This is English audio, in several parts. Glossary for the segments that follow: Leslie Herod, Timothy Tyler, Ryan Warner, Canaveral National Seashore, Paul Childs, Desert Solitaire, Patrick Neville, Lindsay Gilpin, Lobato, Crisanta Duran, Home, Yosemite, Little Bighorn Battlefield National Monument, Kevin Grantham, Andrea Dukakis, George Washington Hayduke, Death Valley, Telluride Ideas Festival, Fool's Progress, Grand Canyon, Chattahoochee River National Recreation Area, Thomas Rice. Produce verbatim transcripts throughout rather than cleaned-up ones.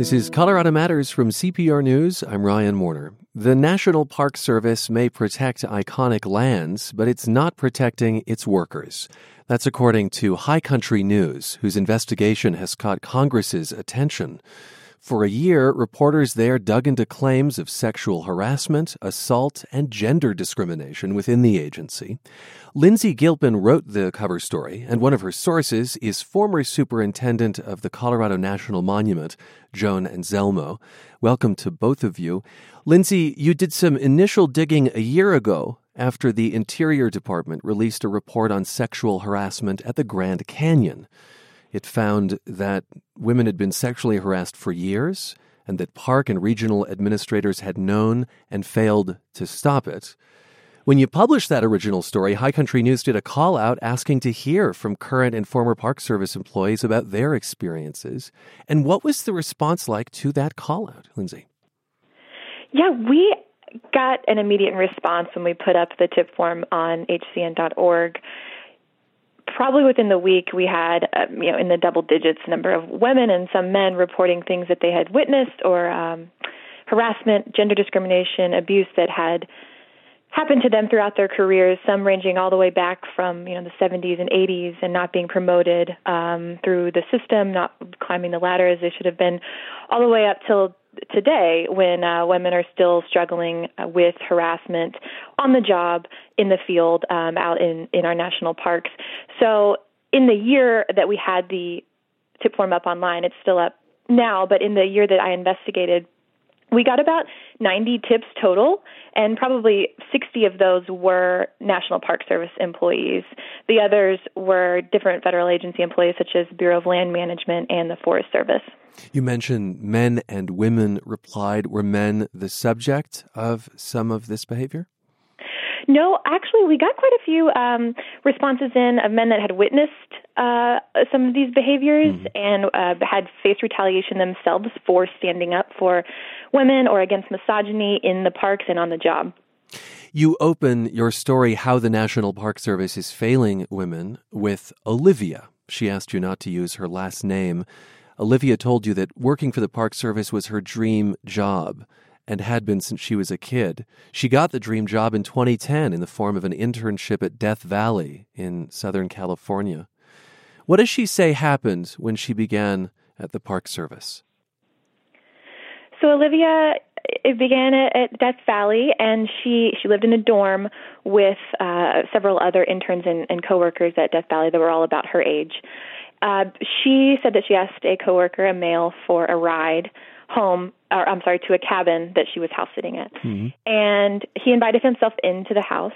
This is Colorado Matters from C P R News. I'm Ryan Warner. The National Park Service may protect iconic lands, but it's not protecting its workers. That's according to High Country News, whose investigation has caught Congress's attention. For a year, reporters there dug into claims of sexual harassment, assault, and gender discrimination within the agency. Lindsay Gilpin wrote the cover story, and one of her sources is former superintendent of the Colorado National Monument, Joan Anzelmo. Welcome to both of you. Lindsay, you did some initial digging a year ago after the Interior Department released a report on sexual harassment at the Grand Canyon. It found that women had been sexually harassed for years and that park and regional administrators had known and failed to stop it. When you published that original story, High Country News did a call out asking to hear from current and former Park Service employees about their experiences. And what was the response like to that call out, Lindsay? Yeah, we got an immediate response when we put up the tip form on H C N dot org. Probably within the week, we had, um, you know, in the double digits number of women and some men reporting things that they had witnessed or um, harassment, gender discrimination, abuse that had happened to them throughout their careers, some ranging all the way back from, you know, the seventies and eighties and not being promoted um, through the system, not climbing the ladder as they should have been, all the way up till today when uh, women are still struggling uh, with harassment on the job, in the field, um, out in, in our national parks. So in the year that we had the tip form up online, it's still up now, but in the year that I investigated, we got about ninety tips total, and probably sixty of those were National Park Service employees. The others were different federal agency employees, such as Bureau of Land Management and the Forest Service. You mentioned men and women replied. Were men the subject of some of this behavior? No, actually, we got quite a few um, responses in of men that had witnessed uh, some of these behaviors mm-hmm. and uh, had faced retaliation themselves for standing up for women or against misogyny in the parks and on the job. You open your story, How the National Park Service is Failing Women, with Olivia. She asked you not to use her last name. Olivia told you that working for the Park Service was her dream job and had been since she was a kid. She got the dream job in twenty ten in the form of an internship at Death Valley in Southern California. What does she say happened when she began at the Park Service? So Olivia it began at Death Valley, and she, she lived in a dorm with uh, several other interns and, and coworkers at Death Valley that were all about her age. Uh, she said that she asked a coworker, a male, for a ride home, or I'm sorry, to a cabin that she was house sitting at. Mm-hmm. And he invited himself into the house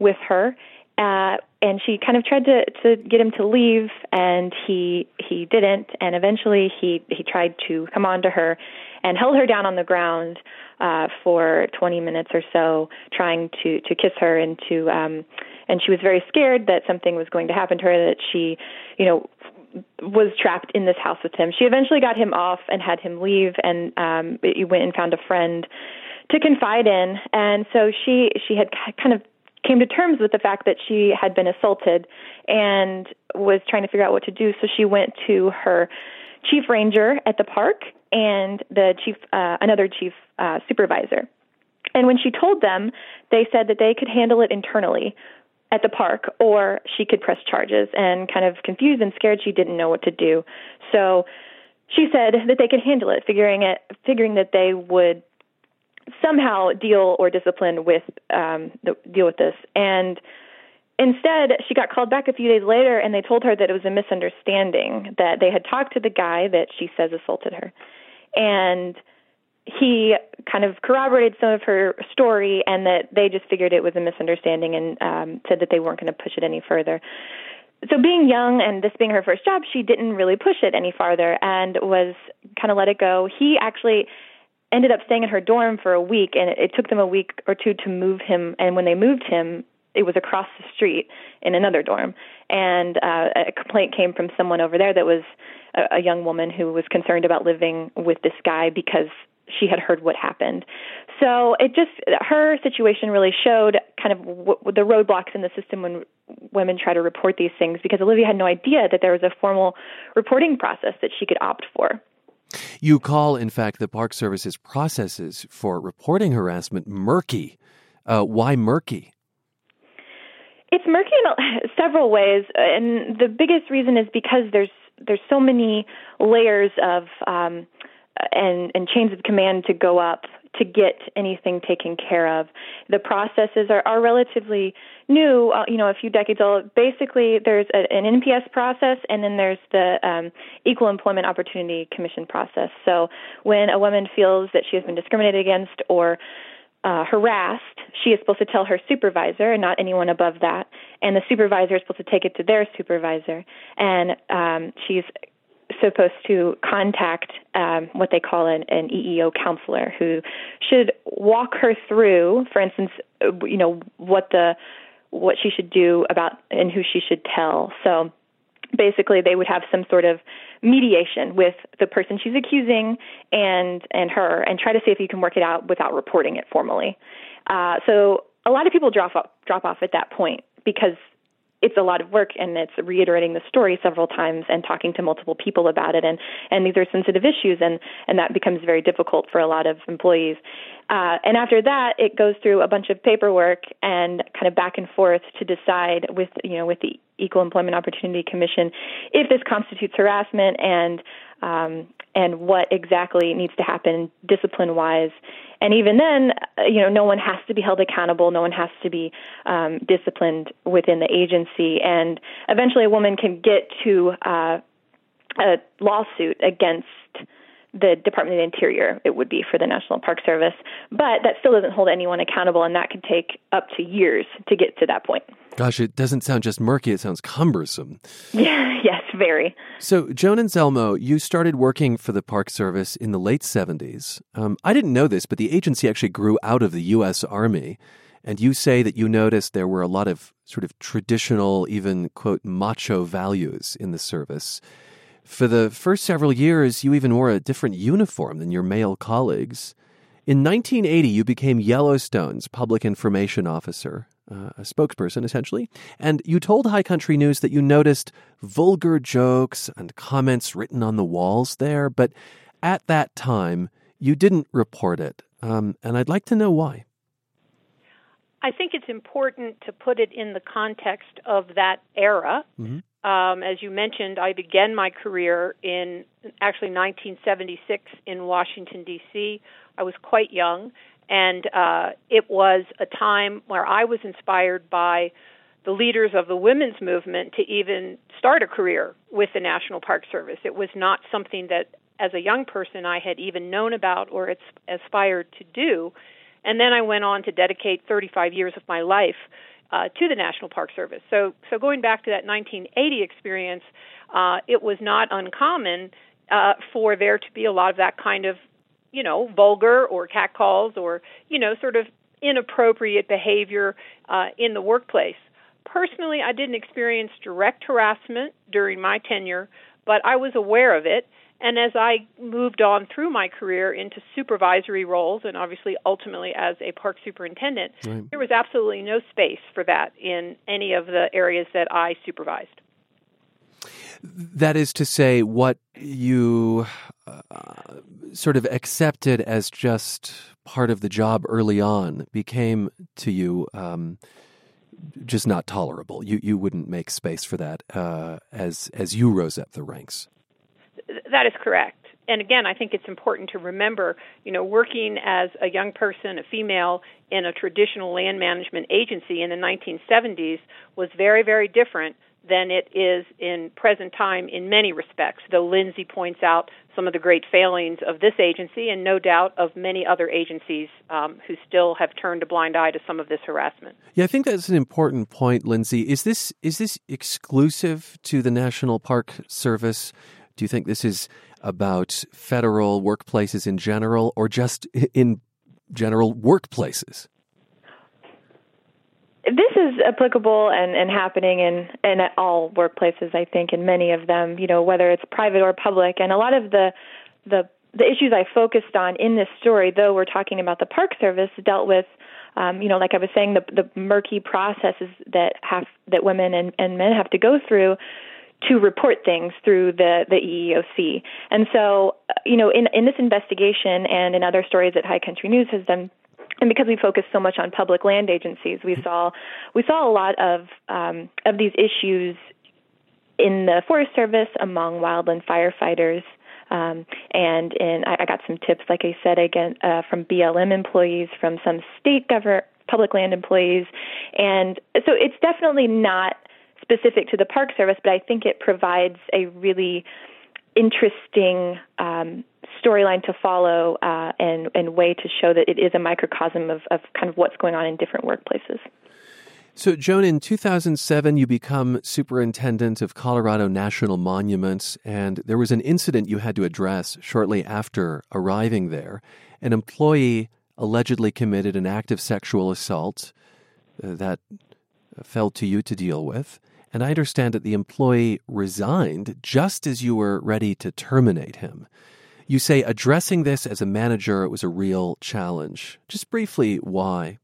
with her, uh, and she kind of tried to, to get him to leave, and he he didn't. And eventually he, he tried to come on to her and held her down on the ground uh, for twenty minutes or so, trying to, to kiss her and to um, and she was very scared that something was going to happen to her, that she, you know, was trapped in this house with him. She eventually got him off and had him leave, and um, he went and found a friend to confide in. And so she she had kind of came to terms with the fact that she had been assaulted and was trying to figure out what to do. So she went to her chief ranger at the park and the chief uh, another chief uh, supervisor. And when she told them, they said that they could handle it internally at the park, or she could press charges. And kind of confused and scared, she didn't know what to do. So she said that they could handle it, figuring it, figuring that they would somehow deal or discipline with um, the, deal with this. And instead, she got called back a few days later, and they told her that it was a misunderstanding, that they had talked to the guy that she says assaulted her, and he kind of corroborated some of her story, and that they just figured it was a misunderstanding and um, said that they weren't going to push it any further. So being young and this being her first job, she didn't really push it any farther and was kind of let it go. He actually ended up staying in her dorm for a week, and it, it took them a week or two to move him. And when they moved him, it was across the street in another dorm. And uh, a complaint came from someone over there that was a, a young woman who was concerned about living with this guy because she had heard what happened. So it just, her situation really showed kind of w- the roadblocks in the system when women try to report these things, because Olivia had no idea that there was a formal reporting process that she could opt for. You call, in fact, the Park Service's processes for reporting harassment murky. Uh, why murky? It's murky in several ways, and the biggest reason is because there's there's so many layers of um, and, and chains of command to go up to get anything taken care of. The processes are, are relatively new, uh, you know, a few decades old. Basically, there's a, an N P S process, and then there's the um, Equal Employment Opportunity Commission process. So when a woman feels that she has been discriminated against or uh, harassed, she is supposed to tell her supervisor and not anyone above that, and the supervisor is supposed to take it to their supervisor, and um, she's supposed to contact um, what they call an, an E E O counselor, who should walk her through, for instance, you know, what the what she should do about and who she should tell. So basically, they would have some sort of mediation with the person she's accusing and and her, and try to see if you can work it out without reporting it formally. Uh, so a lot of people drop off, drop off at that point because it's a lot of work, and it's reiterating the story several times and talking to multiple people about it, and, and these are sensitive issues, and, and that becomes very difficult for a lot of employees. Uh, and after that, it goes through a bunch of paperwork and kind of back and forth to decide with, you know, with the Equal Employment Opportunity Commission if this constitutes harassment and um, and what exactly needs to happen discipline-wise. And even then, you know, no one has to be held accountable. No one has to be um, disciplined within the agency. And eventually a woman can get to uh, a lawsuit against the Department of the Interior, it would be, for the National Park Service. But that still doesn't hold anyone accountable, and that could take up to years to get to that point. Gosh, it doesn't sound just murky. It sounds cumbersome. Yeah, yes, very. So, Joan Anzelmo, you started working for the Park Service in the late seventies. Um, I didn't know this, but the agency actually grew out of the U S. Army. And you say that you noticed there were a lot of sort of traditional, even, quote, macho values in the service. For the first several years, you even wore a different uniform than your male colleagues. In nineteen eighty, you became Yellowstone's public information officer, uh, a spokesperson, essentially. And you told High Country News that you noticed vulgar jokes and comments written on the walls there. But at that time, you didn't report it. Um, and I'd like to know why. I think it's important to put it in the context of that era. Mm-hmm. Um, as you mentioned, I began my career in actually nineteen seventy-six in Washington, D C I was quite young, and uh, it was a time where I was inspired by the leaders of the women's movement to even start a career with the National Park Service. It was not something that, as a young person, I had even known about or aspired to do. And then I went on to dedicate thirty-five years of my life Uh, to the National Park Service. So so going back to that nineteen eighty experience, uh, it was not uncommon uh, for there to be a lot of that kind of, you know, vulgar or catcalls or, you know, sort of inappropriate behavior uh, in the workplace. Personally, I didn't experience direct harassment during my tenure, but I was aware of it. And as I moved on through my career into supervisory roles and obviously ultimately as a park superintendent, right, there was absolutely no space for that in any of the areas that I supervised. That is to say, what you uh, sort of accepted as just part of the job early on became to you um, just not tolerable. You you wouldn't make space for that uh, as as you rose up the ranks. That is correct. And again, I think it's important to remember, you know, working as a young person, a female, in a traditional land management agency in the nineteen seventies was very, very different than it is in present time in many respects, though Lindsay points out some of the great failings of this agency and no doubt of many other agencies um, who still have turned a blind eye to some of this harassment. Yeah, I think that's an important point, Lindsay. Is this is this exclusive to the National Park Service? Do you think this is about federal workplaces in general or just in general workplaces? This is applicable and, and happening in, in all workplaces, I think, in many of them, you know, whether it's private or public. And a lot of the the, the issues I focused on in this story, though we're talking about the Park Service, dealt with, um, you know, like I was saying, the, the murky processes that have that women and, and men have to go through to report things through the, the E E O C. And so, you know, in, in this investigation and in other stories that High Country News has done, and because we focus so much on public land agencies, we saw we saw a lot of um, of these issues in the Forest Service, among wildland firefighters, um, and in I, I got some tips, like I said, again uh, from B L M employees, from some state government public land employees, and so it's definitely not specific to the Park Service, but I think it provides a really interesting um, storyline to follow uh, and, and way to show that it is a microcosm of, of kind of what's going on in different workplaces. So, Joan, in two thousand seven, you become superintendent of Colorado National Monuments, and there was an incident you had to address shortly after arriving there. An employee allegedly committed an act of sexual assault uh, that fell to you to deal with. And I understand that the employee resigned just as you were ready to terminate him. You say addressing this as a manager, it was a real challenge. Just briefly, why?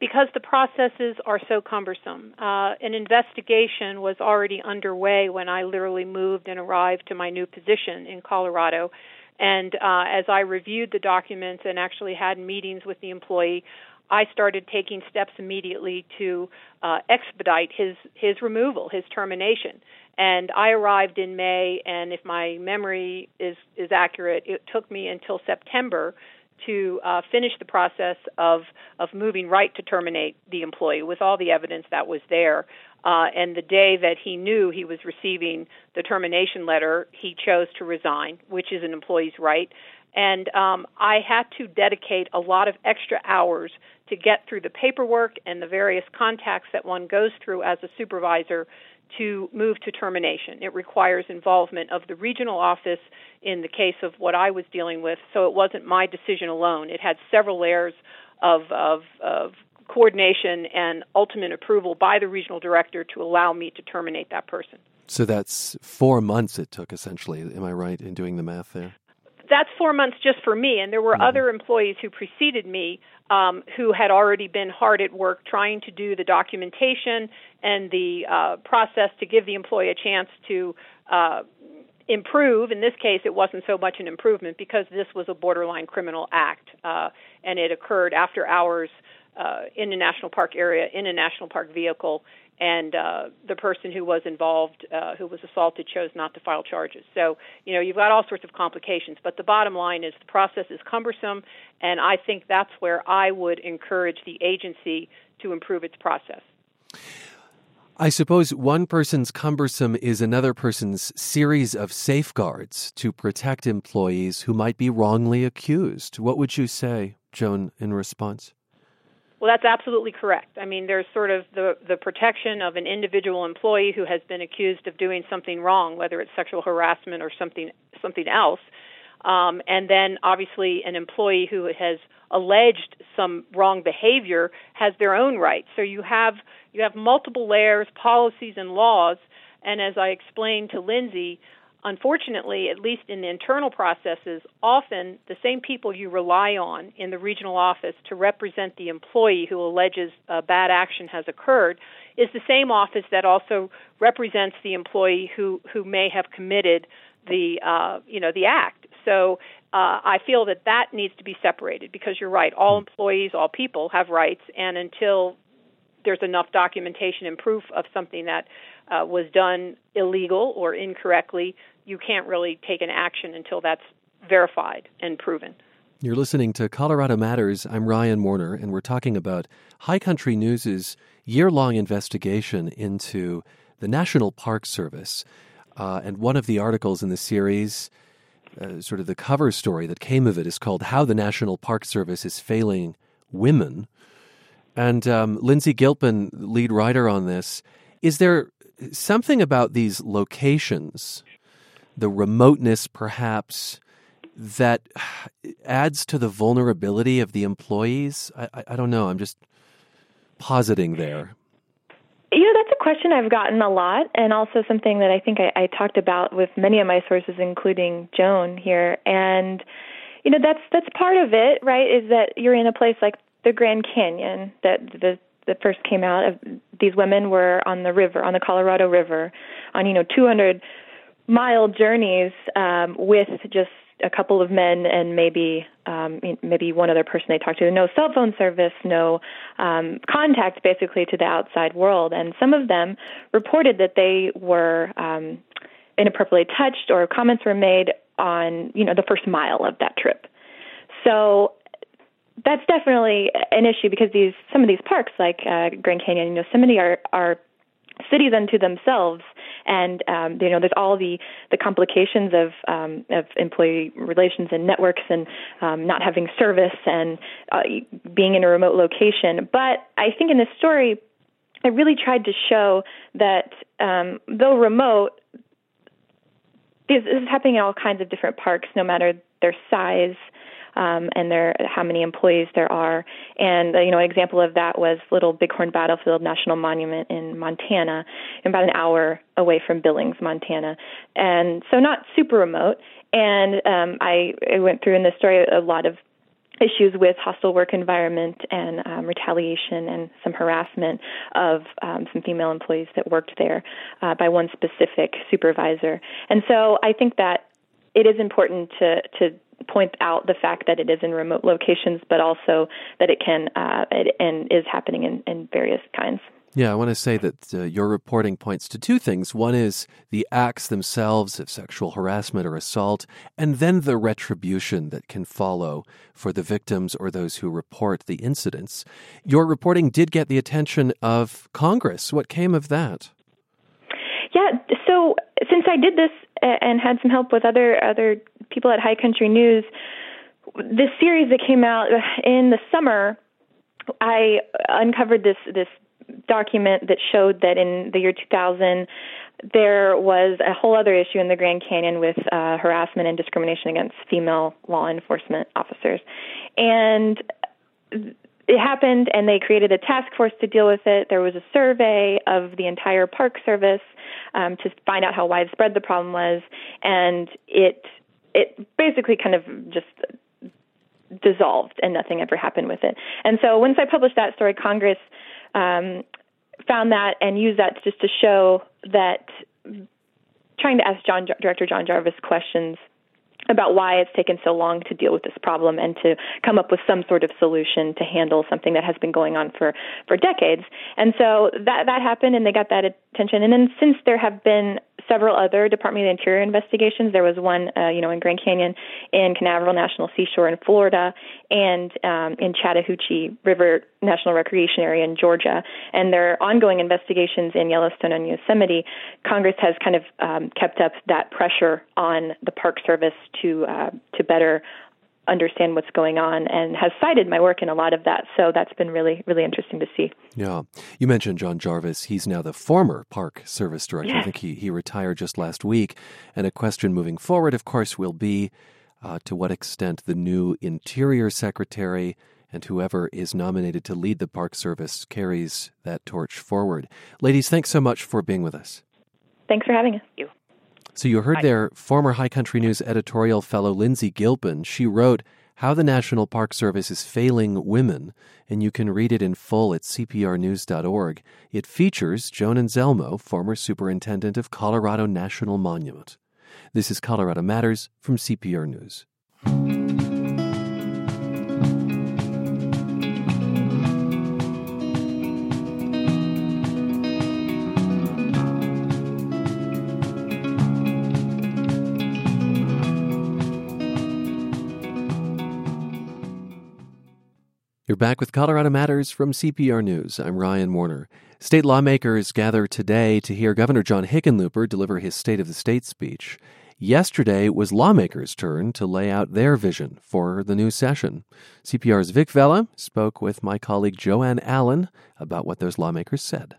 Because the processes are so cumbersome. Uh, an investigation was already underway when I literally moved and arrived to my new position in Colorado. And uh, as I reviewed the documents and actually had meetings with the employee, I started taking steps immediately to uh, expedite his, his removal, his termination. And I arrived in May, and if my memory is, is accurate, it took me until September to uh, finish the process of, of moving right to terminate the employee with all the evidence that was there. Uh, and the day that he knew he was receiving the termination letter, he chose to resign, which is an employee's right. And um, I had to dedicate a lot of extra hours to get through the paperwork and the various contacts that one goes through as a supervisor to move to termination. It requires involvement of the regional office in the case of what I was dealing with, so it wasn't my decision alone. It had several layers of, of, of coordination and ultimate approval by the regional director to allow me to terminate that person. So that's four months it took, essentially. Am I right in doing the math there? That's four months just for me, and there were other employees who preceded me um, who had already been hard at work trying to do the documentation and the uh, process to give the employee a chance to uh, improve. In this case, it wasn't so much an improvement because this was a borderline criminal act, uh, and it occurred after hours uh, in a national park area, in a national park vehicle, and uh, the person who was involved, uh, who was assaulted, chose not to file charges. So, you know, you've got all sorts of complications. But the bottom line is the process is cumbersome, and I think that's where I would encourage the agency to improve its process. I suppose one person's cumbersome is another person's series of safeguards to protect employees who might be wrongly accused. What would you say, Joan, in response? Well, that's absolutely correct. I mean, there's sort of the, the protection of an individual employee who has been accused of doing something wrong, whether it's sexual harassment or something something else. Um, and then, obviously, an employee who has alleged some wrong behavior has their own rights. So you have you have multiple layers, policies, and laws. And as I explained to Lindsay, unfortunately, at least in the internal processes, often the same people you rely on in the regional office to represent the employee who alleges a bad action has occurred is the same office that also represents the employee who, who may have committed the uh, you know the act. So uh, I feel that that needs to be separated because you're right. All employees, all people have rights, and until there's enough documentation and proof of something that uh, was done illegal or incorrectly, you can't really take an action until that's verified and proven. You're listening to Colorado Matters. I'm Ryan Warner, and we're talking about High Country News' year-long investigation into the National Park Service. Uh, and one of the articles in the series, uh, sort of the cover story that came of it, is called How the National Park Service is Failing Women. And um, Lindsay Gilpin, lead writer on this, is there something about these locations, the remoteness perhaps, that adds to the vulnerability of the employees? I, I, I don't know. I'm just positing there. You know, that's a question I've gotten a lot, and also something that I think I, I talked about with many of my sources, including Joan here. And, you know, that's that's part of it, right, is that you're in a place like the Grand Canyon, that the that first came out, of these women were on the river, on the Colorado River, on, you know, two hundred mile journeys um, with just a couple of men and maybe um, maybe one other person they talked to. No cell phone service, no um, contact, basically, to the outside world. And some of them reported that they were um, inappropriately touched or comments were made on, you know, the first mile of that trip. So that's definitely an issue because these some of these parks, like uh, Grand Canyon and Yosemite, are, are cities unto themselves. And, um, you know, there's all the, the complications of um, of employee relations and networks and um, not having service and uh, being in a remote location. But I think in this story, I really tried to show that um, though remote, this is happening in all kinds of different parks, no matter their size um, and their how many employees there are. And, you know, an example of that was Little Bighorn Battlefield National Monument in Montana, about an hour away from Billings, Montana. And so not super remote. And um, I, I went through in this story a lot of issues with hostile work environment and um, retaliation and some harassment of um, some female employees that worked there uh, by one specific supervisor. And so I think that it is important to, to point out the fact that it is in remote locations, but also that it can uh, it, and is happening in, in various kinds. Yeah, I want to say that uh, your reporting points to two things. One is the acts themselves of sexual harassment or assault, and then the retribution that can follow for the victims or those who report the incidents. Your reporting did get the attention of Congress. What came of that? Yeah, so since I did this and had some help with other other people at High Country News, this series that came out in the summer, I uncovered this this. document that showed that in the year two thousand, there was a whole other issue in the Grand Canyon with uh, harassment and discrimination against female law enforcement officers. And it happened, and they created a task force to deal with it. There was a survey of the entire Park Service um, to find out how widespread the problem was, and it it basically kind of just dissolved, and nothing ever happened with it. And so once I published that story, Congress Um, found that and used that just to show that trying to ask John, Director John Jarvis questions about why it's taken so long to deal with this problem and to come up with some sort of solution to handle something that has been going on for, for decades. And so that, that happened, and they got that attention. And then since there have been several other Department of the Interior investigations, there was one, uh, you know, in Grand Canyon, in Canaveral National Seashore in Florida, and um, in Chattahoochee River National Recreation Area in Georgia. And there are ongoing investigations in Yellowstone and Yosemite. Congress has kind of um, kept up that pressure on the Park Service to uh, to better understand what's going on, and has cited my work in a lot of that. So that's been really, really interesting to see. Yeah. You mentioned John Jarvis. He's now the former Park Service Director. Yeah. I think he, he retired just last week. And a question moving forward, of course, will be uh, to what extent the new Interior Secretary and whoever is nominated to lead the Park Service carries that torch forward. Ladies, thanks so much for being with us. Thanks for having us. Thank you. So you heard there, former High Country News editorial fellow Lindsay Gilpin. She wrote How the National Park Service is Failing Women, and you can read it in full at c p r news dot org. It features Joan Anzelmo, former superintendent of Colorado National Monument. This is Colorado Matters from C P R News. You're back with Colorado Matters from C P R News. I'm Ryan Warner. State lawmakers gather today to hear Governor John Hickenlooper deliver his State of the State speech. Yesterday was lawmakers' turn to lay out their vision for the new session. C P R's Vic Vella spoke with my colleague Joanne Allen about what those lawmakers said.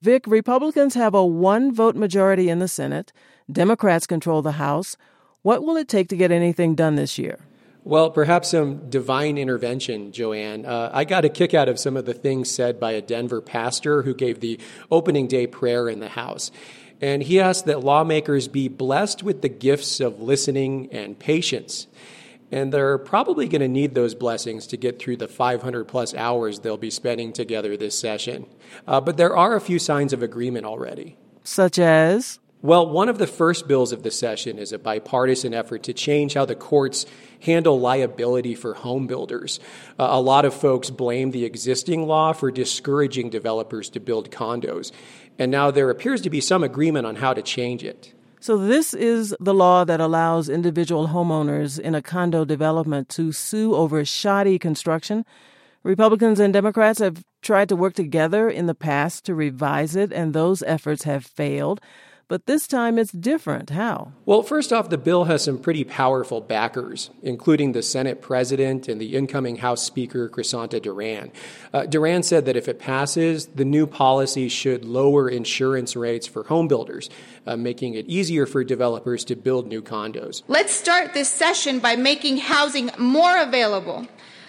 Vic, Republicans have a one-vote majority in the Senate. Democrats control the House. What will it take to get anything done this year? Well, perhaps some divine intervention, Joanne. Uh, I got a kick out of some of the things said by a Denver pastor who gave the opening day prayer in the House. And he asked that lawmakers be blessed with the gifts of listening and patience. And they're probably going to need those blessings to get through the five hundred plus hours they'll be spending together this session. Uh, but there are a few signs of agreement already. Such as? Well, one of the first bills of the session is a bipartisan effort to change how the courts handle liability for home builders. Uh, a lot of folks blame the existing law for discouraging developers to build condos. And now there appears to be some agreement on how to change it. So this is the law that allows individual homeowners in a condo development to sue over shoddy construction. Republicans and Democrats have tried to work together in the past to revise it, and those efforts have failed. But this time it's different. How? Well, first off, the bill has some pretty powerful backers, including the Senate president and the incoming House Speaker, Crisanta Duran. Uh, Duran said that if it passes, the new policy should lower insurance rates for home builders, uh, making it easier for developers to build new condos. Let's start this session by making housing more available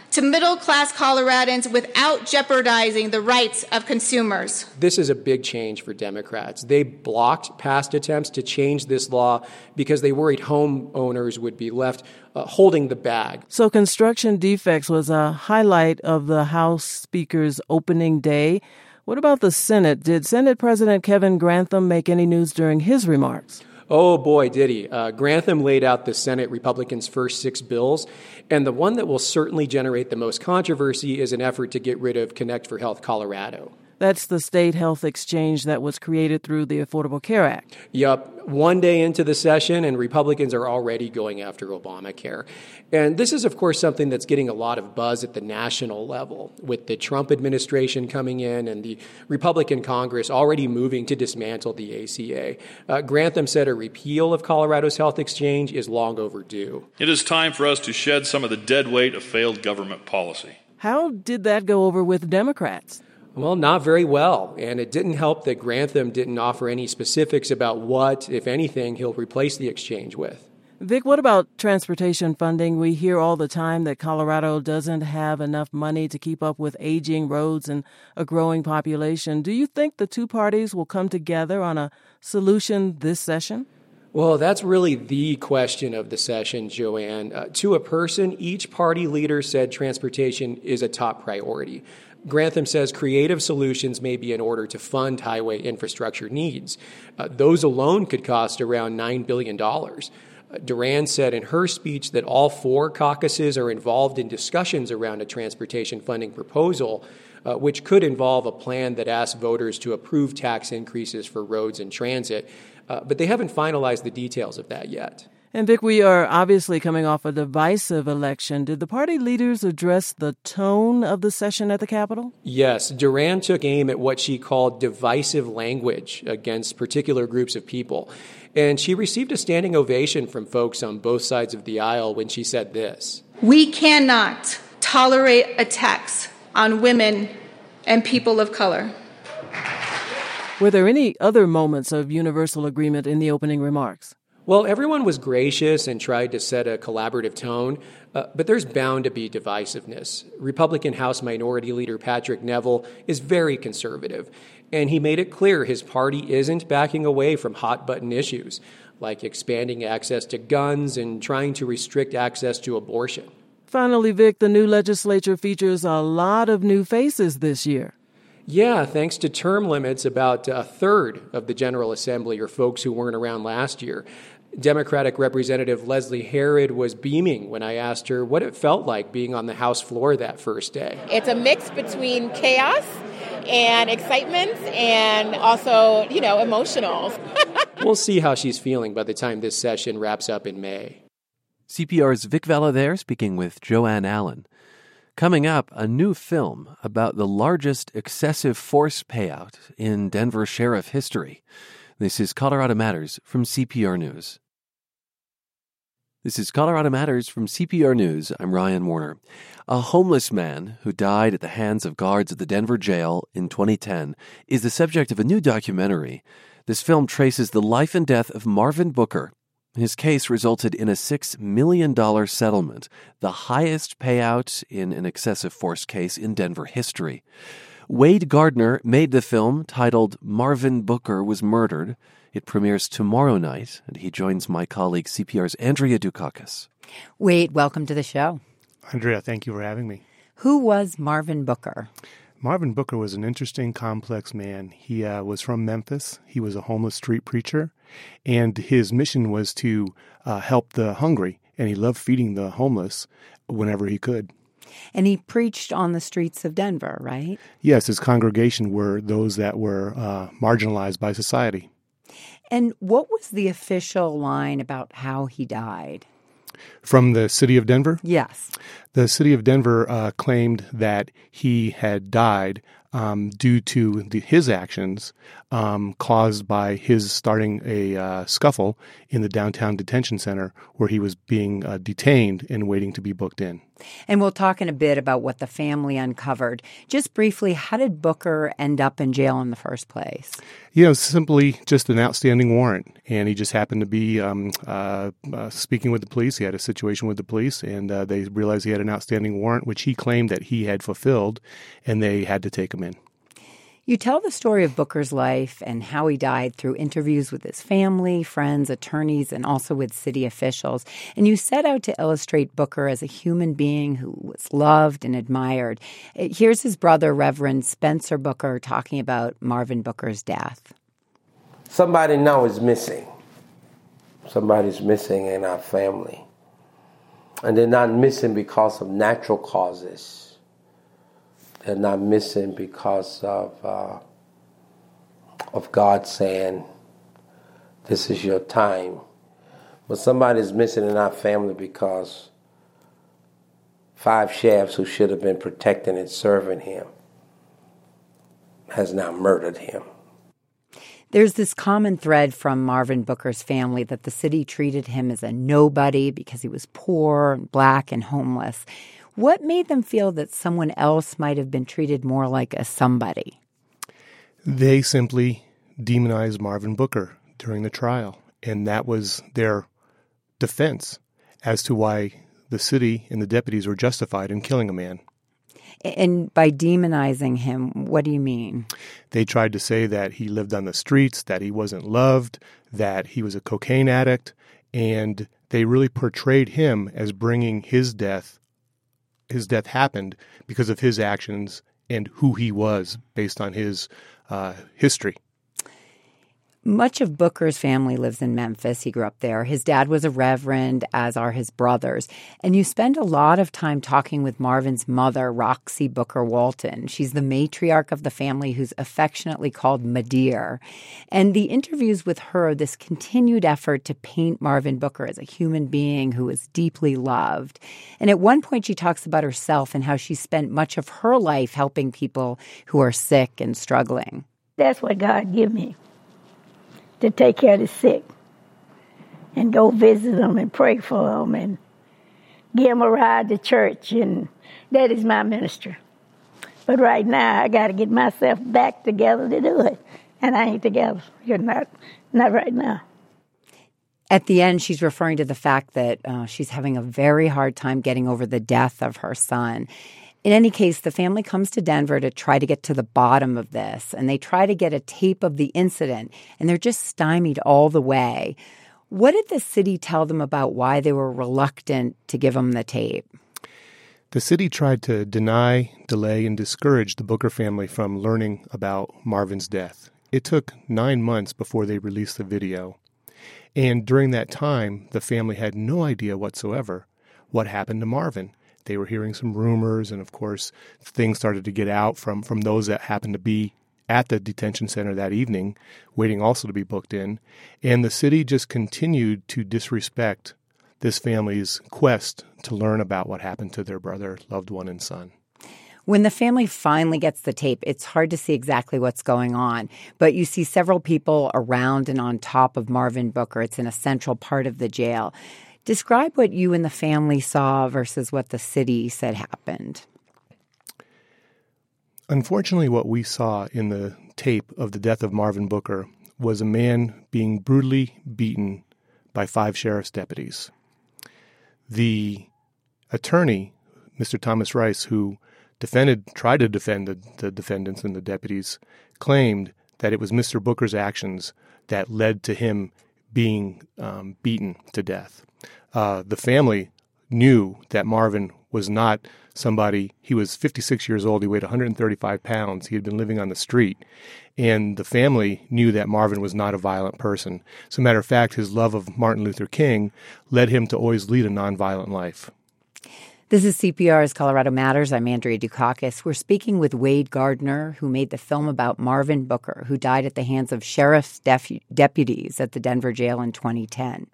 to middle-class Coloradans without jeopardizing the rights of consumers. This is a big change for Democrats. They blocked past attempts to change this law because they worried homeowners would be left uh, holding the bag. So construction defects was a highlight of the House Speaker's opening day. What about the Senate? Did Senate President Kevin Grantham make any news during his remarks? Oh, boy, did he. Uh, Grantham laid out the Senate Republicans' first six bills, and the one that will certainly generate the most controversy is an effort to get rid of Connect for Health Colorado. That's the state health exchange that was created through the Affordable Care Act. Yep. One day into the session, and Republicans are already going after Obamacare. And this is, of course, something that's getting a lot of buzz at the national level, with the Trump administration coming in and the Republican Congress already moving to dismantle the A C A. Uh, Grantham said a repeal of Colorado's health exchange is long overdue. It is time for us to shed some of the dead weight of failed government policy. How did that go over with Democrats? Well, not very well, and it didn't help that Grantham didn't offer any specifics about what, if anything, he'll replace the exchange with. Vic, what about transportation funding? We hear all the time that Colorado doesn't have enough money to keep up with aging roads and a growing population. Do you think the two parties will come together on a solution this session? Well, that's really the question of the session, Joanne. Uh, to a person, each party leader said transportation is a top priority. Grantham says creative solutions may be in order to fund highway infrastructure needs. Uh, those alone could cost around nine billion dollars. Uh, Duran said in her speech that all four caucuses are involved in discussions around a transportation funding proposal, uh, which could involve a plan that asks voters to approve tax increases for roads and transit. Uh, but they haven't finalized the details of that yet. And, Vic, we are obviously coming off a divisive election. Did the party leaders address the tone of the session at the Capitol? Yes. Duran took aim at what she called divisive language against particular groups of people. And she received a standing ovation from folks on both sides of the aisle when she said this. We cannot tolerate attacks on women and people of color. Were there any other moments of universal agreement in the opening remarks? Well, everyone was gracious and tried to set a collaborative tone, uh, but there's bound to be divisiveness. Republican House Minority Leader Patrick Neville is very conservative, and he made it clear his party isn't backing away from hot-button issues, like expanding access to guns and trying to restrict access to abortion. Finally, Vic, the new legislature features a lot of new faces this year. Yeah, thanks to term limits, about a third of the General Assembly are folks who weren't around last year. Democratic Representative Leslie Herod was beaming when I asked her what it felt like being on the House floor that first day. It's a mix between chaos and excitement and also, you know, emotional. We'll see how she's feeling by the time this session wraps up in May. C P R's Vic Vella there speaking with Joanne Allen. Coming up, a new film about the largest excessive force payout in Denver sheriff history. This is Colorado Matters from C P R News. This is Colorado Matters from C P R News. I'm Ryan Warner. A homeless man who died at the hands of guards at the Denver jail in twenty ten is the subject of a new documentary. This film traces the life and death of Marvin Booker. His case resulted in a six million dollars settlement, the highest payout in an excessive force case in Denver history. Wade Gardner made the film titled Marvin Booker Was Murdered. It premieres tomorrow night, and he joins my colleague C P R's Andrea Dukakis. Wade, welcome to the show. Andrea, thank you for having me. Who was Marvin Booker? Marvin Booker was an interesting, complex man. He uh, was from Memphis. He was a homeless street preacher, and his mission was to uh, help the hungry, and he loved feeding the homeless whenever he could. And he preached on the streets of Denver, right? Yes, his congregation were those that were uh, marginalized by society. And what was the official line about how he died? From the city of Denver? Yes. The city of Denver uh, claimed that he had died um, due to the, his actions um, caused by his starting a uh, scuffle in the downtown detention center where he was being uh, detained and waiting to be booked in. And we'll talk in a bit about what the family uncovered. Just briefly, how did Booker end up in jail in the first place? You know, simply just an outstanding warrant. And he just happened to be um, uh, uh, speaking with the police. He had a situation with the police, and uh, they realized he had an outstanding warrant, which he claimed that he had fulfilled, and they had to take him in. You tell the story of Booker's life and how he died through interviews with his family, friends, attorneys, and also with city officials. And you set out to illustrate Booker as a human being who was loved and admired. Here's his brother, Reverend Spencer Booker, talking about Marvin Booker's death. Somebody now is missing. Somebody's missing in our family. And they're not missing because of natural causes. They're not missing because of uh, of God saying, this is your time. But somebody's missing in our family because five sheriffs who should have been protecting and serving him has now murdered him. There's this common thread from Marvin Booker's family that the city treated him as a nobody because he was poor and black and homeless. What made them feel that someone else might have been treated more like a somebody? They simply demonized Marvin Booker during the trial, and that was their defense as to why the city and the deputies were justified in killing a man. And by demonizing him, what do you mean? They tried to say that he lived on the streets, that he wasn't loved, that he was a cocaine addict, and they really portrayed him as bringing his death. His death happened because of his actions and who he was based on his uh, history. Much of Booker's family lives in Memphis. He grew up there. His dad was a reverend, as are his brothers. And you spend a lot of time talking with Marvin's mother, Roxy Booker Walton. She's the matriarch of the family who's affectionately called Madeir. And the interviews with her, this continued effort to paint Marvin Booker as a human being who is deeply loved. And at one point, she talks about herself and how she spent much of her life helping people who are sick and struggling. That's what God gave me. To take care of the sick and go visit them and pray for them and give them a ride to church. And that is my ministry. But right now, I got to get myself back together to do it. And I ain't together. You're not, not right now. At the end, she's referring to the fact that uh, she's having a very hard time getting over the death of her son. In any case, the family comes to Denver to try to get to the bottom of this, and they try to get a tape of the incident, and they're just stymied all the way. What did the city tell them about why they were reluctant to give them the tape? The city tried to deny, delay, and discourage the Booker family from learning about Marvin's death. It took nine months before they released the video. And during that time, the family had no idea whatsoever what happened to Marvin. They were hearing some rumors, and of course, things started to get out from, from those that happened to be at the detention center that evening, waiting also to be booked in. And the city just continued to disrespect this family's quest to learn about what happened to their brother, loved one, and son. When the family finally gets the tape, it's hard to see exactly what's going on. But you see several people around and on top of Marvin Booker. It's in a central part of the jail. Describe what you and the family saw versus what the city said happened. Unfortunately, what we saw in the tape of the death of Marvin Booker was a man being brutally beaten by five sheriff's deputies. The attorney, Mister Thomas Rice, who defended, tried to defend the, the defendants and the deputies, claimed that it was Mister Booker's actions that led to him being um, beaten to death. Uh, the family knew that Marvin was not somebody. He was fifty-six years old. He weighed one hundred thirty-five pounds. He had been living on the street. And the family knew that Marvin was not a violent person. As a matter of fact, his love of Martin Luther King led him to always lead a nonviolent life. This is C P R's Colorado Matters. I'm Andrea Dukakis. We're speaking with Wade Gardner, who made the film about Marvin Booker, who died at the hands of sheriff's def- deputies at the Denver jail in twenty ten.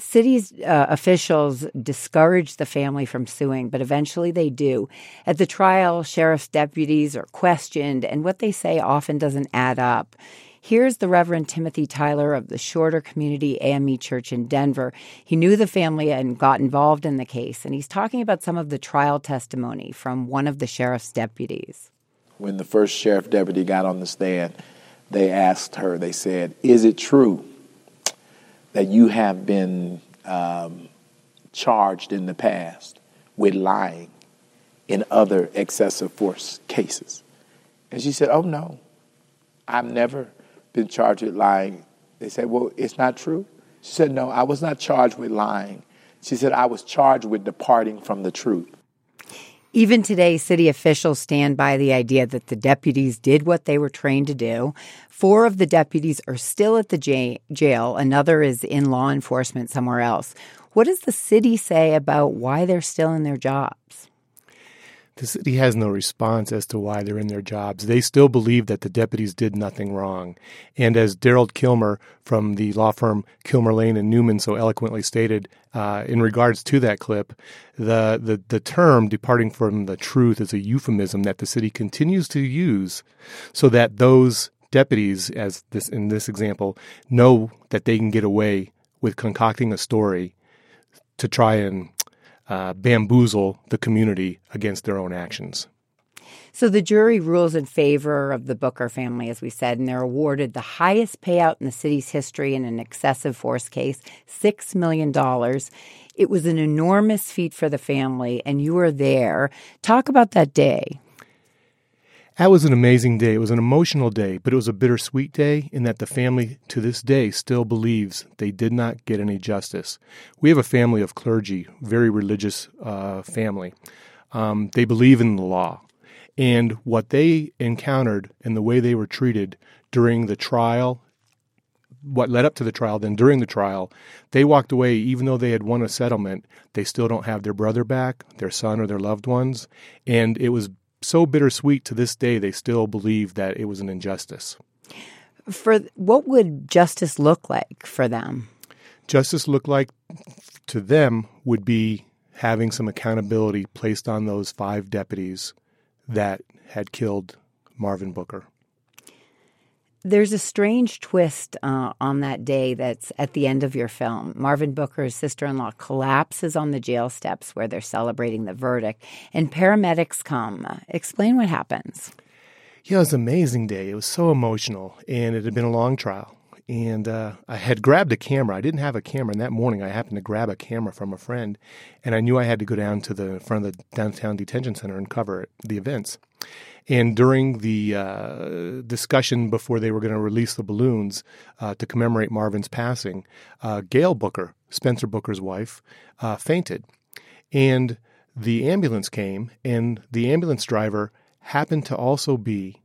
City's uh, officials discourage the family from suing, but eventually they do. At the trial, sheriff's deputies are questioned, and what they say often doesn't add up. Here's the Reverend Timothy Tyler of the Shorter Community A M E Church in Denver. He knew the family and got involved in the case, and he's talking about some of the trial testimony from one of the sheriff's deputies. When the first sheriff deputy got on the stand, they asked her, they said, "Is it true that you have been um, charged in the past with lying in other excessive force cases?" And she said, "Oh, no, I've never been charged with lying." They said, "Well, it's not true." She said, "No, I was not charged with lying." She said, "I was charged with departing from the truth." Even today, city officials stand by the idea that the deputies did what they were trained to do. Four of the deputies are still at the j- jail. Another is in law enforcement somewhere else. What does the city say about why they're still in their jobs? The city has no response as to why they're in their jobs. They still believe that the deputies did nothing wrong. And as Darrell Kilmer from the law firm Kilmer Lane and Newman so eloquently stated uh, in regards to that clip, the, the, the term departing from the truth is a euphemism that the city continues to use so that those deputies, as this in this example, know that they can get away with concocting a story to try and Uh, bamboozle the community against their own actions. So the jury rules in favor of the Booker family, as we said, and they're awarded the highest payout in the city's history in an excessive force case, six million dollars. It was an enormous feat for the family, and you were there. Talk about that day. That was an amazing day. It was an emotional day, but it was a bittersweet day in that the family to this day still believes they did not get any justice. We have a family of clergy, very religious uh, family. Um, they believe in the law. And what they encountered and the way they were treated during the trial, what led up to the trial, then during the trial, they walked away, even though they had won a settlement, they still don't have their brother back, their son or their loved ones. And it was so bittersweet to this day, they still believe that it was an injustice. For what would justice look like for them? Justice look like to them would be having some accountability placed on those five deputies that had killed Marvin Booker. There's a strange twist uh, on that day that's at the end of your film. Marvin Booker's sister-in-law collapses on the jail steps where they're celebrating the verdict, and paramedics come. Explain what happens. Yeah, it was an amazing day. It was so emotional, and it had been a long trial. And uh, I had grabbed a camera. I didn't have a camera, and that morning I happened to grab a camera from a friend, and I knew I had to go down to the front of the downtown detention center and cover it, the events. And during the uh, discussion before they were going to release the balloons uh, to commemorate Marvin's passing, uh, Gail Booker, Spencer Booker's wife, uh, fainted. And the ambulance came, and the ambulance driver happened to also be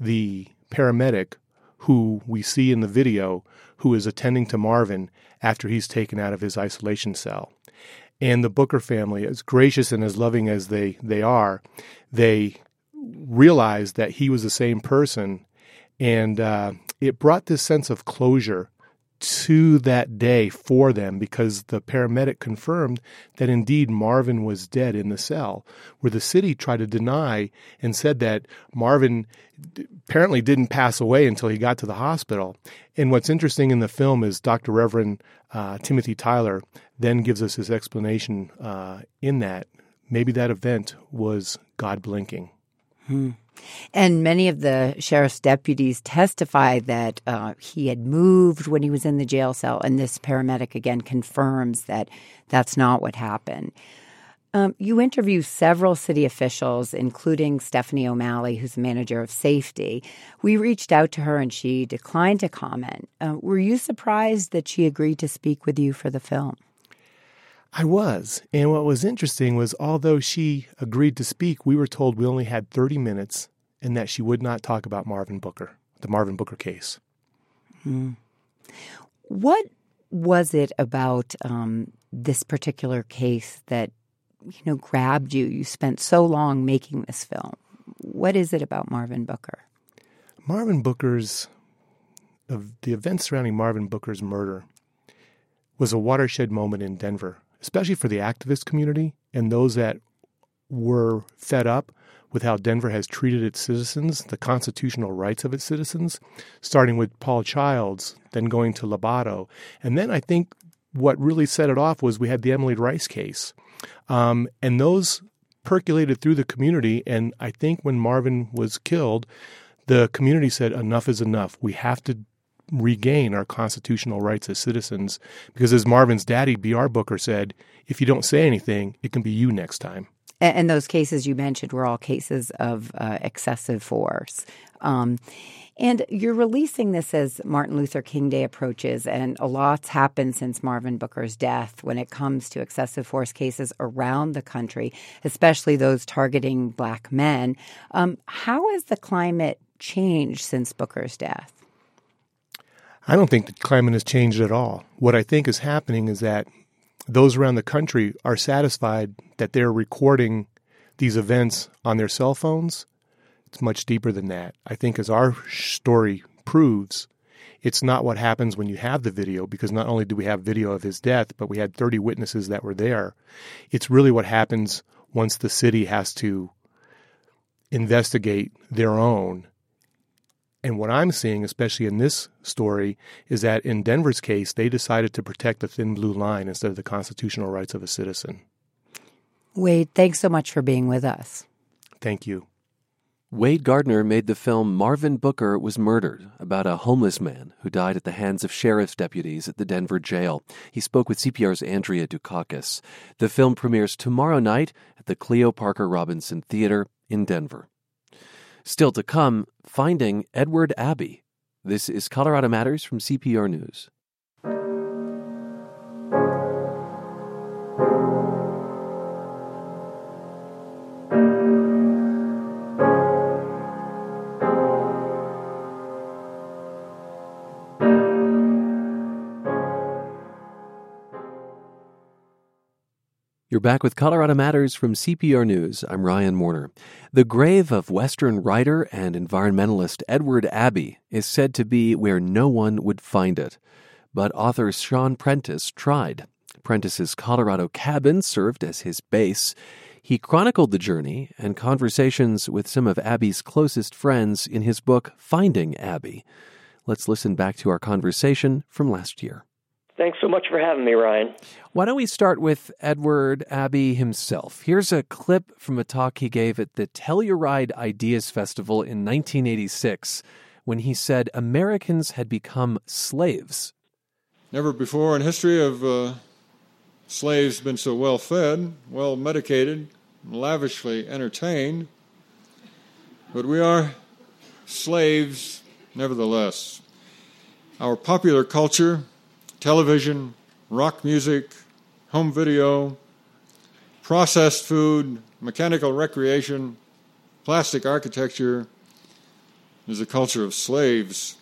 the paramedic who we see in the video who is attending to Marvin after he's taken out of his isolation cell. And the Booker family, as gracious and as loving as they, they are, they realized that he was the same person, and uh, it brought this sense of closure to that day for them because the paramedic confirmed that indeed Marvin was dead in the cell, where the city tried to deny and said that Marvin apparently didn't pass away until he got to the hospital. And what's interesting in the film is Doctor Reverend uh, Timothy Tyler then gives us his explanation uh, in that maybe that event was God blinking. Hmm. And many of the sheriff's deputies testify that uh, he had moved when he was in the jail cell, and this paramedic again confirms that that's not what happened. Um, you interview several city officials, including Stephanie O'Malley, who's the manager of safety. We reached out to her and she declined to comment. Uh, were you surprised that she agreed to speak with you for the film? I was. And what was interesting was, although she agreed to speak, we were told we only had thirty minutes and that she would not talk about Marvin Booker, the Marvin Booker case. Mm. What was it about um, this particular case that, you know, grabbed you? You spent so long making this film. What is it about Marvin Booker? Marvin Booker's, of the events surrounding Marvin Booker's murder was a watershed moment in Denver, especially for the activist community and those that were fed up with how Denver has treated its citizens, the constitutional rights of its citizens, starting with Paul Childs, then going to Lobato. And then I think what really set it off was we had the Emily Rice case. Um, and those percolated through the community. And I think when Marvin was killed, the community said, enough is enough. We have to regain our constitutional rights as citizens. Because as Marvin's daddy, B R Booker, said, if you don't say anything, it can be you next time. And those cases you mentioned were all cases of uh, excessive force. Um, and you're releasing this as Martin Luther King Day approaches, and a lot's happened since Marvin Booker's death when it comes to excessive force cases around the country, especially those targeting black men. Um, how has the climate changed since Booker's death? I don't think the climate has changed at all. What I think is happening is that those around the country are satisfied that they're recording these events on their cell phones. It's much deeper than that. I think, as our story proves, it's not what happens when you have the video, because not only do we have video of his death, but we had thirty witnesses that were there. It's really what happens once the city has to investigate their own. And what I'm seeing, especially in this story, is that in Denver's case, they decided to protect the thin blue line instead of the constitutional rights of a citizen. Wade, thanks so much for being with us. Thank you. Wade Gardner made the film Marvin Booker Was Murdered, about a homeless man who died at the hands of sheriff's deputies at the Denver jail. He spoke with C P R's Andrea Dukakis. The film premieres tomorrow night at the Cleo Parker Robinson Theater in Denver. Still to come, finding Edward Abbey. This is Colorado Matters from C P R News. You're back with Colorado Matters from C P R News. I'm Ryan Warner. The grave of Western writer and environmentalist Edward Abbey is said to be where no one would find it. But author Sean Prentiss tried. Prentiss's Colorado cabin served as his base. He chronicled the journey and conversations with some of Abbey's closest friends in his book, Finding Abbey. Let's listen back to our conversation from last year. Thanks so much for having me, Ryan. Why don't we start with Edward Abbey himself? Here's a clip from a talk he gave at the Telluride Ideas Festival in nineteen eighty-six when he said Americans had become slaves. Never before in history have uh, slaves been so well fed, well medicated, lavishly entertained. But we are slaves nevertheless. Our popular culture, television, rock music, home video, processed food, mechanical recreation, plastic architecture is a culture of slaves.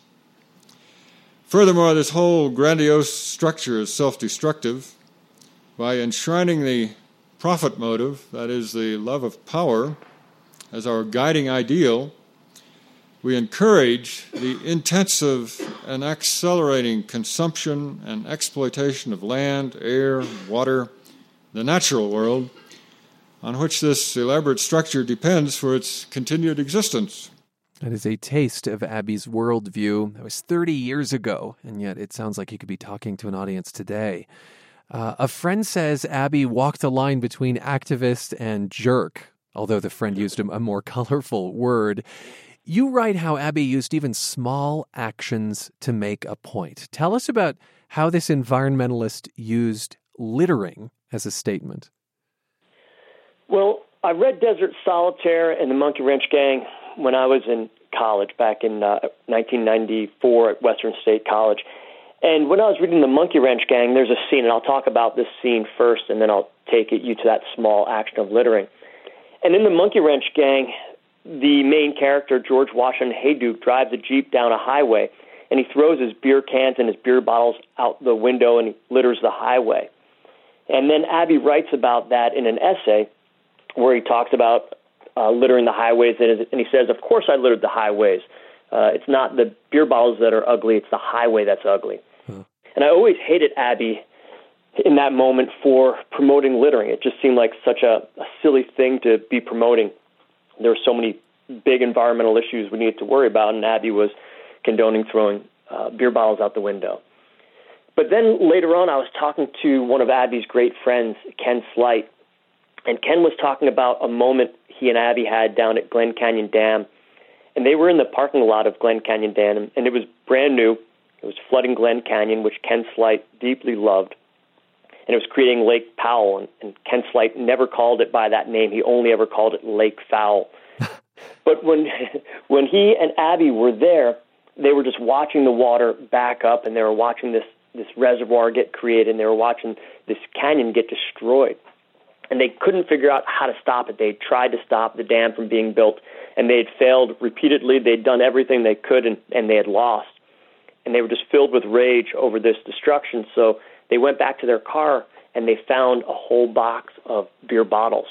Furthermore, this whole grandiose structure is self-destructive. By enshrining the profit motive, that is the love of power, as our guiding ideal, we encourage the intensive and accelerating consumption and exploitation of land, air, water, the natural world, on which this elaborate structure depends for its continued existence. That is a taste of Abbey's worldview. That was thirty years ago, and yet it sounds like he could be talking to an audience today. Uh, a friend says Abbey walked a line between activist and jerk, although the friend used a more colorful word. You write how Abbey used even small actions to make a point. Tell us about how this environmentalist used littering as a statement. Well, I read Desert Solitaire and the Monkey Wrench Gang when I was in college back in uh, nineteen ninety-four at Western State College. And when I was reading the Monkey Wrench Gang, there's a scene, and I'll talk about this scene first, and then I'll take it, you to that small action of littering. And in the Monkey Wrench Gang, the main character, George Washington Hayduke, drives a Jeep down a highway, and he throws his beer cans and his beer bottles out the window, and he litters the highway. And then Abbey writes about that in an essay where he talks about uh, littering the highways, and he says, of course I littered the highways. Uh, it's not the beer bottles that are ugly, it's the highway that's ugly. Hmm. And I always hated Abbey in that moment for promoting littering. It just seemed like such a, a silly thing to be promoting. There were so many big environmental issues we needed to worry about, and Abbey was condoning throwing uh, beer bottles out the window. But then later on, I was talking to one of Abbey's great friends, Ken Sleight, and Ken was talking about a moment he and Abbey had down at Glen Canyon Dam, and they were in the parking lot of Glen Canyon Dam, and it was brand new. It was flooding Glen Canyon, which Ken Sleight deeply loved, and it was creating Lake Powell, and, and Ken Sleight never called it by that name. He only ever called it Lake Fowl. But when when he and Abbey were there, they were just watching the water back up, and they were watching this this reservoir get created, and they were watching this canyon get destroyed. And they couldn't figure out how to stop it. They tried to stop the dam from being built, and they had failed repeatedly. They'd done everything they could, and, and they had lost. And they were just filled with rage over this destruction. So they went back to their car, and they found a whole box of beer bottles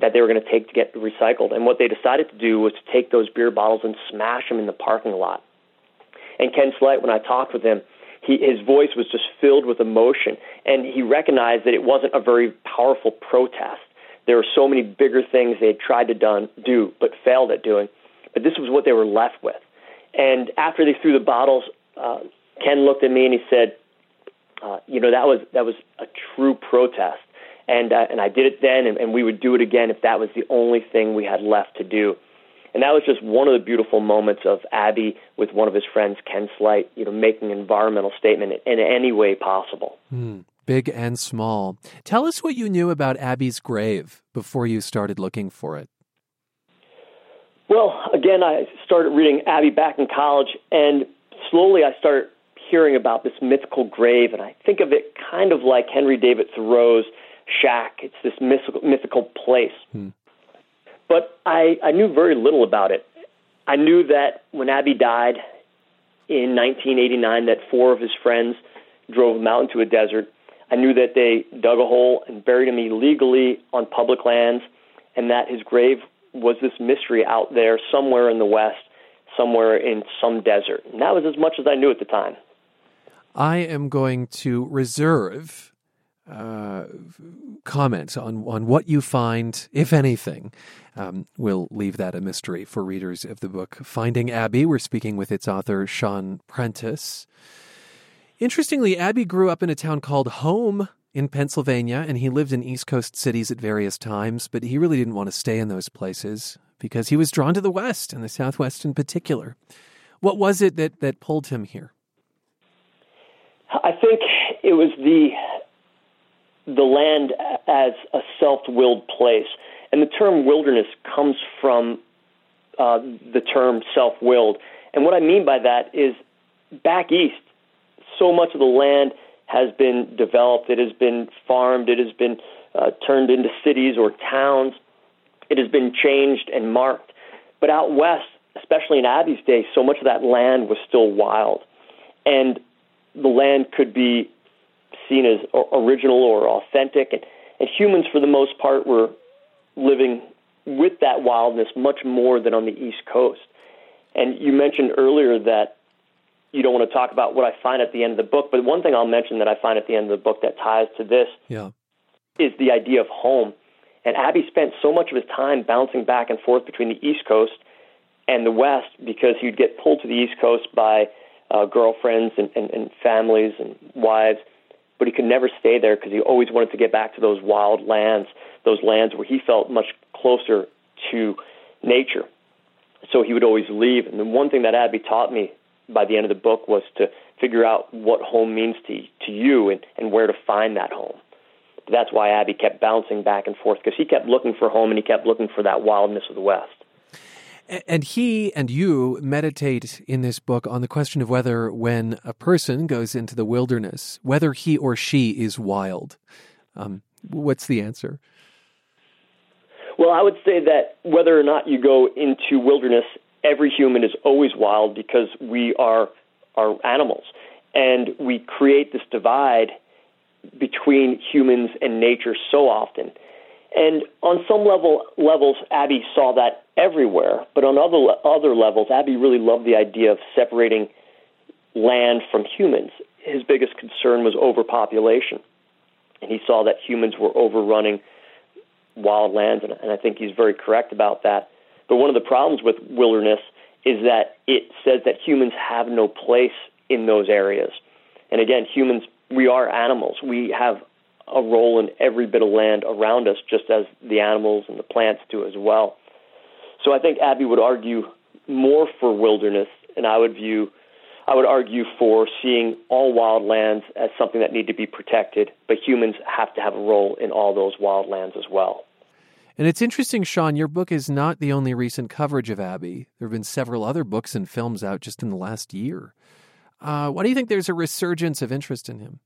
that they were going to take to get recycled. And what they decided to do was to take those beer bottles and smash them in the parking lot. And Ken Sleight, when I talked with him, He, his voice was just filled with emotion, and he recognized that it wasn't a very powerful protest. There were so many bigger things they had tried to done, do but failed at doing, but this was what they were left with. And after they threw the bottles, uh, Ken looked at me and he said, uh, you know, that was that was a true protest, and, uh, and I did it then, and, and we would do it again if that was the only thing we had left to do. And that was just one of the beautiful moments of Abbey with one of his friends, Ken Sleight, you know, making an environmental statement in any way possible. Mm, big and small. Tell us what you knew about Abbey's grave before you started looking for it. Well, again, I started reading Abbey back in college, and slowly I started hearing about this mythical grave, and I think of it kind of like Henry David Thoreau's shack. It's this mythical, mythical place. Mm. But I, I knew very little about it. I knew that when Abbey died in nineteen eighty-nine, that four of his friends drove him out into a desert. I knew that they dug a hole and buried him illegally on public lands, and that his grave was this mystery out there somewhere in the West, somewhere in some desert. And that was as much as I knew at the time. I am going to reserve Uh, comment on, on what you find, if anything. Um, we'll leave that a mystery for readers of the book Finding Abbey. We're speaking with its author, Sean Prentiss. Interestingly, Abbey grew up in a town called Home in Pennsylvania, and he lived in East Coast cities at various times, but he really didn't want to stay in those places because he was drawn to the West, and the Southwest in particular. What was it that, that pulled him here? I think it was the the land as a self-willed place. And the term wilderness comes from uh, the term self-willed. And what I mean by that is back east, so much of the land has been developed. It has been farmed. It has been uh, turned into cities or towns. It has been changed and marked. But out west, especially in Abbey's day, so much of that land was still wild. And the land could be seen as original or authentic, and, and humans for the most part were living with that wildness much more than on the East Coast. And you mentioned earlier that you don't want to talk about what I find at the end of the book, but one thing I'll mention that I find at the end of the book that ties to this yeah. is the idea of home. And Abbey spent so much of his time bouncing back and forth between the East Coast and the West because he'd get pulled to the East Coast by uh, girlfriends and, and, and families and wives, but he could never stay there because he always wanted to get back to those wild lands, those lands where he felt much closer to nature. So he would always leave. And the one thing that Abbey taught me by the end of the book was to figure out what home means to, to you and, and where to find that home. that's why Abbey kept bouncing back and forth, because he kept looking for home and he kept looking for that wildness of the West. And he and you meditate in this book on the question of whether, when a person goes into the wilderness, whether he or she is wild. Um, what's the answer? Well, I would say that whether or not you go into wilderness, every human is always wild, because we are are animals. And we create this divide between humans and nature so often. And on some level levels, Abbey saw that everywhere. But on other other levels, Abbey really loved the idea of separating land from humans. His biggest concern was overpopulation. And he saw that humans were overrunning wild lands, and, and I think he's very correct about that. But one of the problems with wilderness is that it says that humans have no place in those areas. And again, humans, we are animals. We have a role in every bit of land around us, just as the animals and the plants do as well. So I think Abbey would argue more for wilderness, and I would view, I would argue for seeing all wild lands as something that need to be protected, but humans have to have a role in all those wild lands as well. And it's interesting, Sean, your book is not the only recent coverage of Abbey. There have been several other books and films out just in the last year. Uh, why do you think there's a resurgence of interest in him?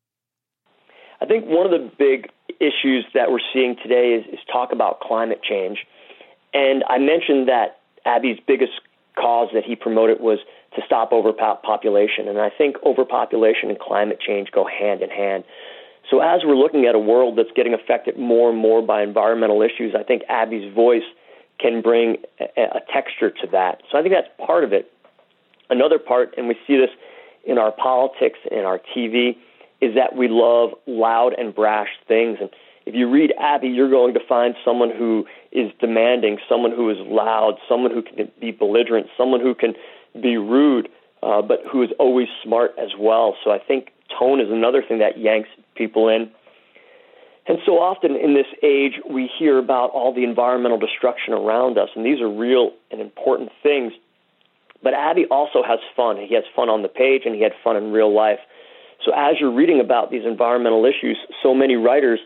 I think one of the big issues that we're seeing today is, is talk about climate change. And I mentioned that Abbey's biggest cause that he promoted was to stop overpopulation. And I think overpopulation and climate change go hand in hand. So as we're looking at a world that's getting affected more and more by environmental issues, I think Abbey's voice can bring a, a texture to that. So I think that's part of it. Another part, and we see this in our politics, in our T V, is that we love loud and brash things. And if you read Abbey, you're going to find someone who is demanding, someone who is loud, someone who can be belligerent, someone who can be rude, uh, but who is always smart as well. So I think tone is another thing that yanks people in. And so often in this age, we hear about all the environmental destruction around us, and these are real and important things. But Abbey also has fun. He has fun on the page, and he had fun in real life. So as you're reading about these environmental issues, so many writers,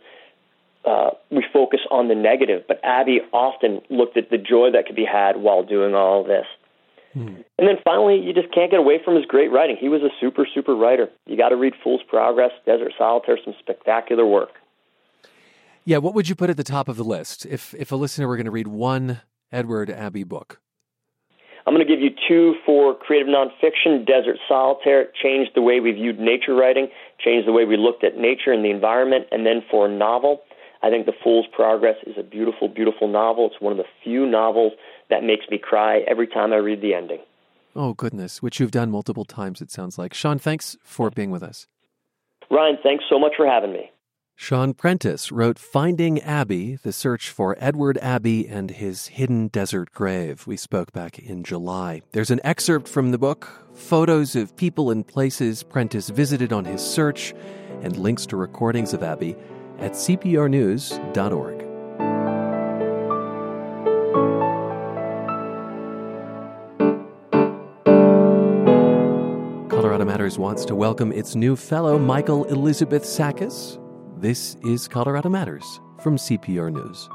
uh, we focus on the negative, but Abbey often looked at the joy that could be had while doing all this. Mm. And then finally, you just can't get away from his great writing. He was a super, super writer. You got to read Fool's Progress, Desert Solitaire, some spectacular work. Yeah, what would you put at the top of the list if, if a listener were going to read one Edward Abbey book? I'm going to give you two for creative nonfiction: Desert Solitaire changed the way we viewed nature writing, changed the way we looked at nature and the environment. And then for a novel, I think The Fool's Progress is a beautiful, beautiful novel. It's one of the few novels that makes me cry every time I read the ending. Oh, goodness, which you've done multiple times, it sounds like. Sean, thanks for being with us. Ryan, thanks so much for having me. Sean Prentiss wrote Finding Abbey, The Search for Edward Abbey and His Hidden Desert Grave. We spoke back in July. There's an excerpt from the book, photos of people and places Prentiss visited on his search, and links to recordings of Abbey at c p r news dot org. Colorado Matters wants to welcome its new fellow, Michael Elizabeth Sackis. This is Colorado Matters from C P R News.